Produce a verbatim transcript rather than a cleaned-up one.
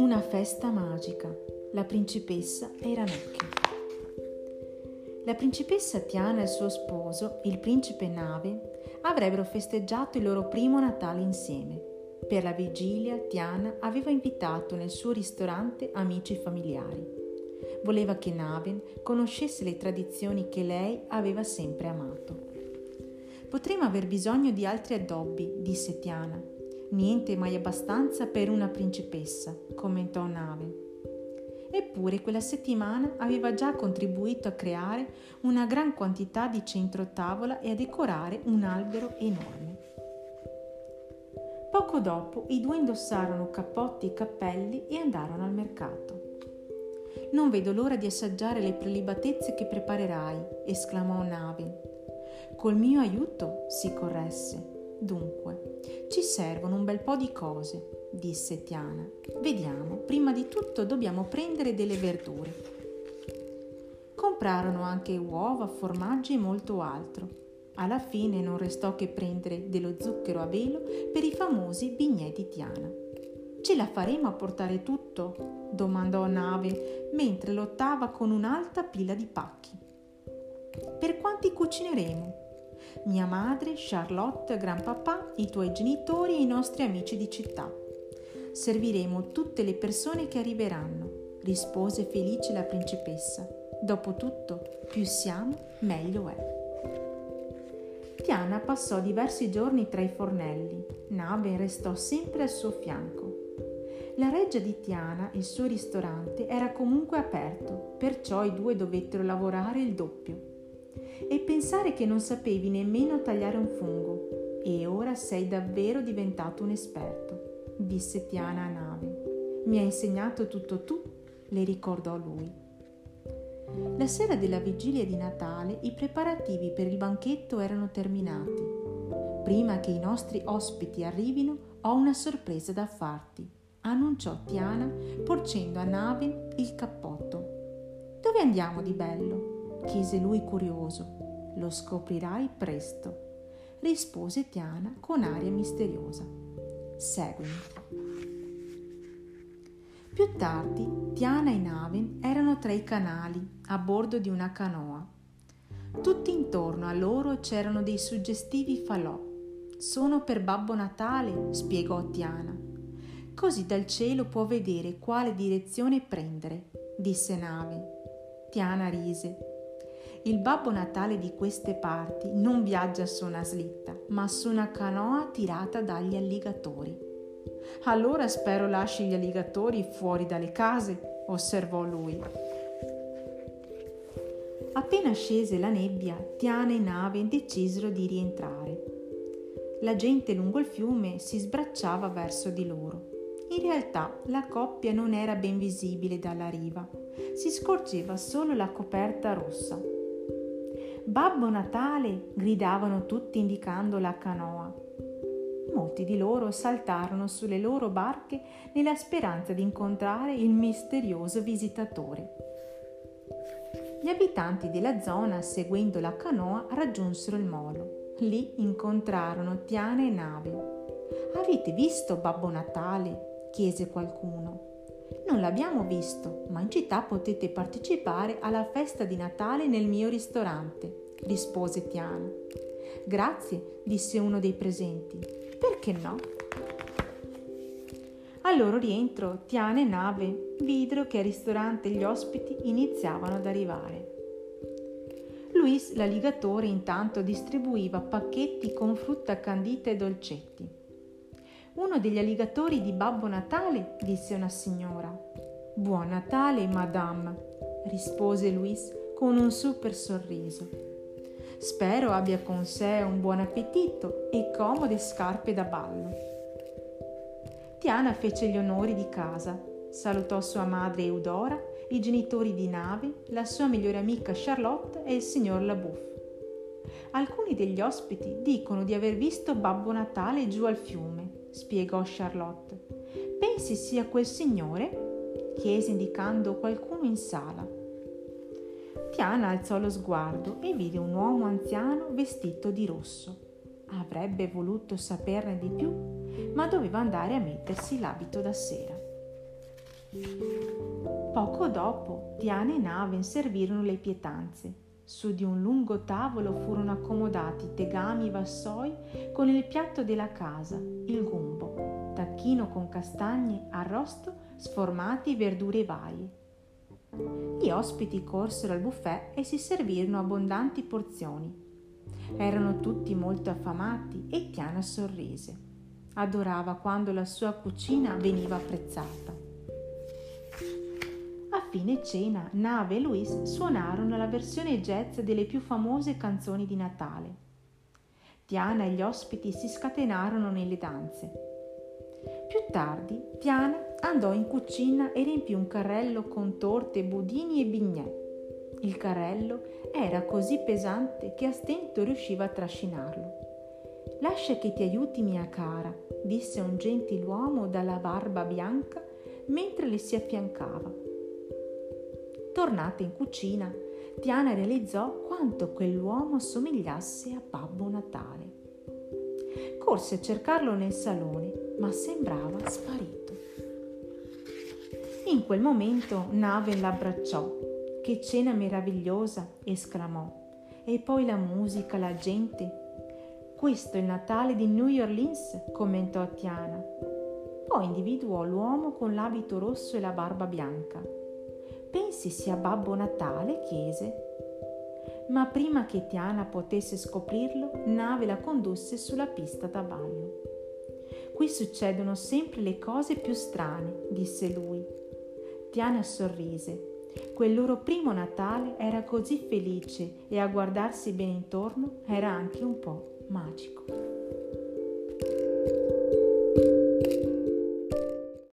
Una festa magica. La principessa e i ranocchi. La principessa Tiana e il suo sposo, il principe Nave, avrebbero festeggiato il loro primo Natale insieme. Per la vigilia, Tiana aveva invitato nel suo ristorante amici familiari. Voleva che Nave conoscesse le tradizioni che lei aveva sempre amato. «Potremmo aver bisogno di altri addobbi», disse Tiana. «Niente mai abbastanza per una principessa», commentò Nave. Eppure quella settimana aveva già contribuito a creare una gran quantità di centrotavola e a decorare un albero enorme. Poco dopo i due indossarono cappotti e cappelli e andarono al mercato. «Non vedo l'ora di assaggiare le prelibatezze che preparerai», esclamò Nave. «Col mio aiuto», si corresse. «Dunque, ci servono un bel po' di cose», disse Tiana. «Vediamo, prima di tutto dobbiamo prendere delle verdure». Comprarono anche uova, formaggi e molto altro. Alla fine non restò che prendere dello zucchero a velo per i famosi bignè di Tiana. «Ce la faremo a portare tutto?» domandò Nave, mentre lottava con un'alta pila di pacchi. «Per quanti cucineremo? Mia madre, Charlotte, Granpapà, i tuoi genitori e i nostri amici di città. Serviremo tutte le persone che arriveranno», rispose felice la principessa. «Dopotutto, più siamo, meglio è». Tiana passò diversi giorni tra i fornelli. Nave restò sempre al suo fianco. La reggia di Tiana, il suo ristorante, era comunque aperto, perciò i due dovettero lavorare il doppio. «E pensare che non sapevi nemmeno tagliare un fungo, e ora sei davvero diventato un esperto», disse Tiana a Nave. «Mi hai insegnato tutto tu», le ricordò lui. La sera della vigilia di Natale i preparativi per il banchetto erano terminati. «Prima che i nostri ospiti arrivino, ho una sorpresa da farti», annunciò Tiana, porgendo a Nave il cappotto. «Dove andiamo di bello?» chiese lui curioso. «Lo scoprirai presto», rispose Tiana con aria misteriosa. «Seguimi». Più tardi Tiana e Naveen erano tra i canali a bordo di una canoa. Tutti intorno a loro c'erano dei suggestivi falò. «Sono per Babbo Natale», spiegò Tiana. «Così dal cielo può vedere quale direzione prendere», disse Naveen. Tiana rise. «Il Babbo Natale di queste parti non viaggia su una slitta, ma su una canoa tirata dagli alligatori». «Allora spero lasci gli alligatori fuori dalle case», osservò lui. Appena scese la nebbia, Tiana e Nave decisero di rientrare. La gente lungo il fiume si sbracciava verso di loro. In realtà la coppia non era ben visibile dalla riva, si scorgeva solo la coperta rossa. «Babbo Natale!» gridavano tutti indicando la canoa. Molti di loro saltarono sulle loro barche nella speranza di incontrare il misterioso visitatore. Gli abitanti della zona, seguendo la canoa, raggiunsero il molo. Lì incontrarono Tiana e Nave. «Avete visto Babbo Natale?» chiese qualcuno. «Non l'abbiamo visto, ma in città potete partecipare alla festa di Natale nel mio ristorante», rispose Tiana. «Grazie», disse uno dei presenti. «Perché no?» Al loro rientro, Tiana e Nave videro che al ristorante gli ospiti iniziavano ad arrivare. Louis, l'alligatore, intanto distribuiva pacchetti con frutta candita e dolcetti. «Uno degli alligatori di Babbo Natale», disse una signora. «Buon Natale, madame», rispose Louis con un super sorriso. «Spero abbia con sé un buon appetito e comode scarpe da ballo». Tiana fece gli onori di casa, salutò sua madre Eudora, i genitori di Nave, la sua migliore amica Charlotte e il signor Labouffe. «Alcuni degli ospiti dicono di aver visto Babbo Natale giù al fiume», spiegò Charlotte. «Pensi sia quel signore?» chiese indicando qualcuno in sala. Tiana alzò lo sguardo e vide un uomo anziano vestito di rosso. Avrebbe voluto saperne di più, ma doveva andare a mettersi l'abito da sera. Poco dopo, Tiana e Naveen servirono le pietanze. Su di un lungo tavolo furono accomodati tegami e vassoi con il piatto della casa, il gumbo, tacchino con castagne, arrosto, sformati e verdure varie. Gli ospiti corsero al buffet e si servirono abbondanti porzioni. Erano tutti molto affamati e Tiana sorrise. Adorava quando la sua cucina veniva apprezzata. A fine cena, Nave e Louis suonarono la versione jazz delle più famose canzoni di Natale. Tiana e gli ospiti si scatenarono nelle danze. Più tardi, Tiana andò in cucina e riempì un carrello con torte, budini e bignè. Il carrello era così pesante che a stento riusciva a trascinarlo. «Lascia che ti aiuti, mia cara», disse un gentiluomo dalla barba bianca mentre le si affiancava. Tornata in cucina, Tiana realizzò quanto quell'uomo somigliasse a Babbo Natale. Corse a cercarlo nel salone, ma sembrava sparito. In quel momento Naveen l'abbracciò. «Che cena meravigliosa!» esclamò. «E poi la musica, la gente!» «Questo è il Natale di New Orleans!» commentò Tiana. Poi individuò l'uomo con l'abito rosso e la barba bianca. «Pensi sia Babbo Natale?» chiese. Ma prima che Tiana potesse scoprirlo, Naveen la condusse sulla pista da ballo. «Qui succedono sempre le cose più strane», disse lui. Tiana sorrise. Quel loro primo Natale era così felice e a guardarsi bene intorno era anche un po' magico.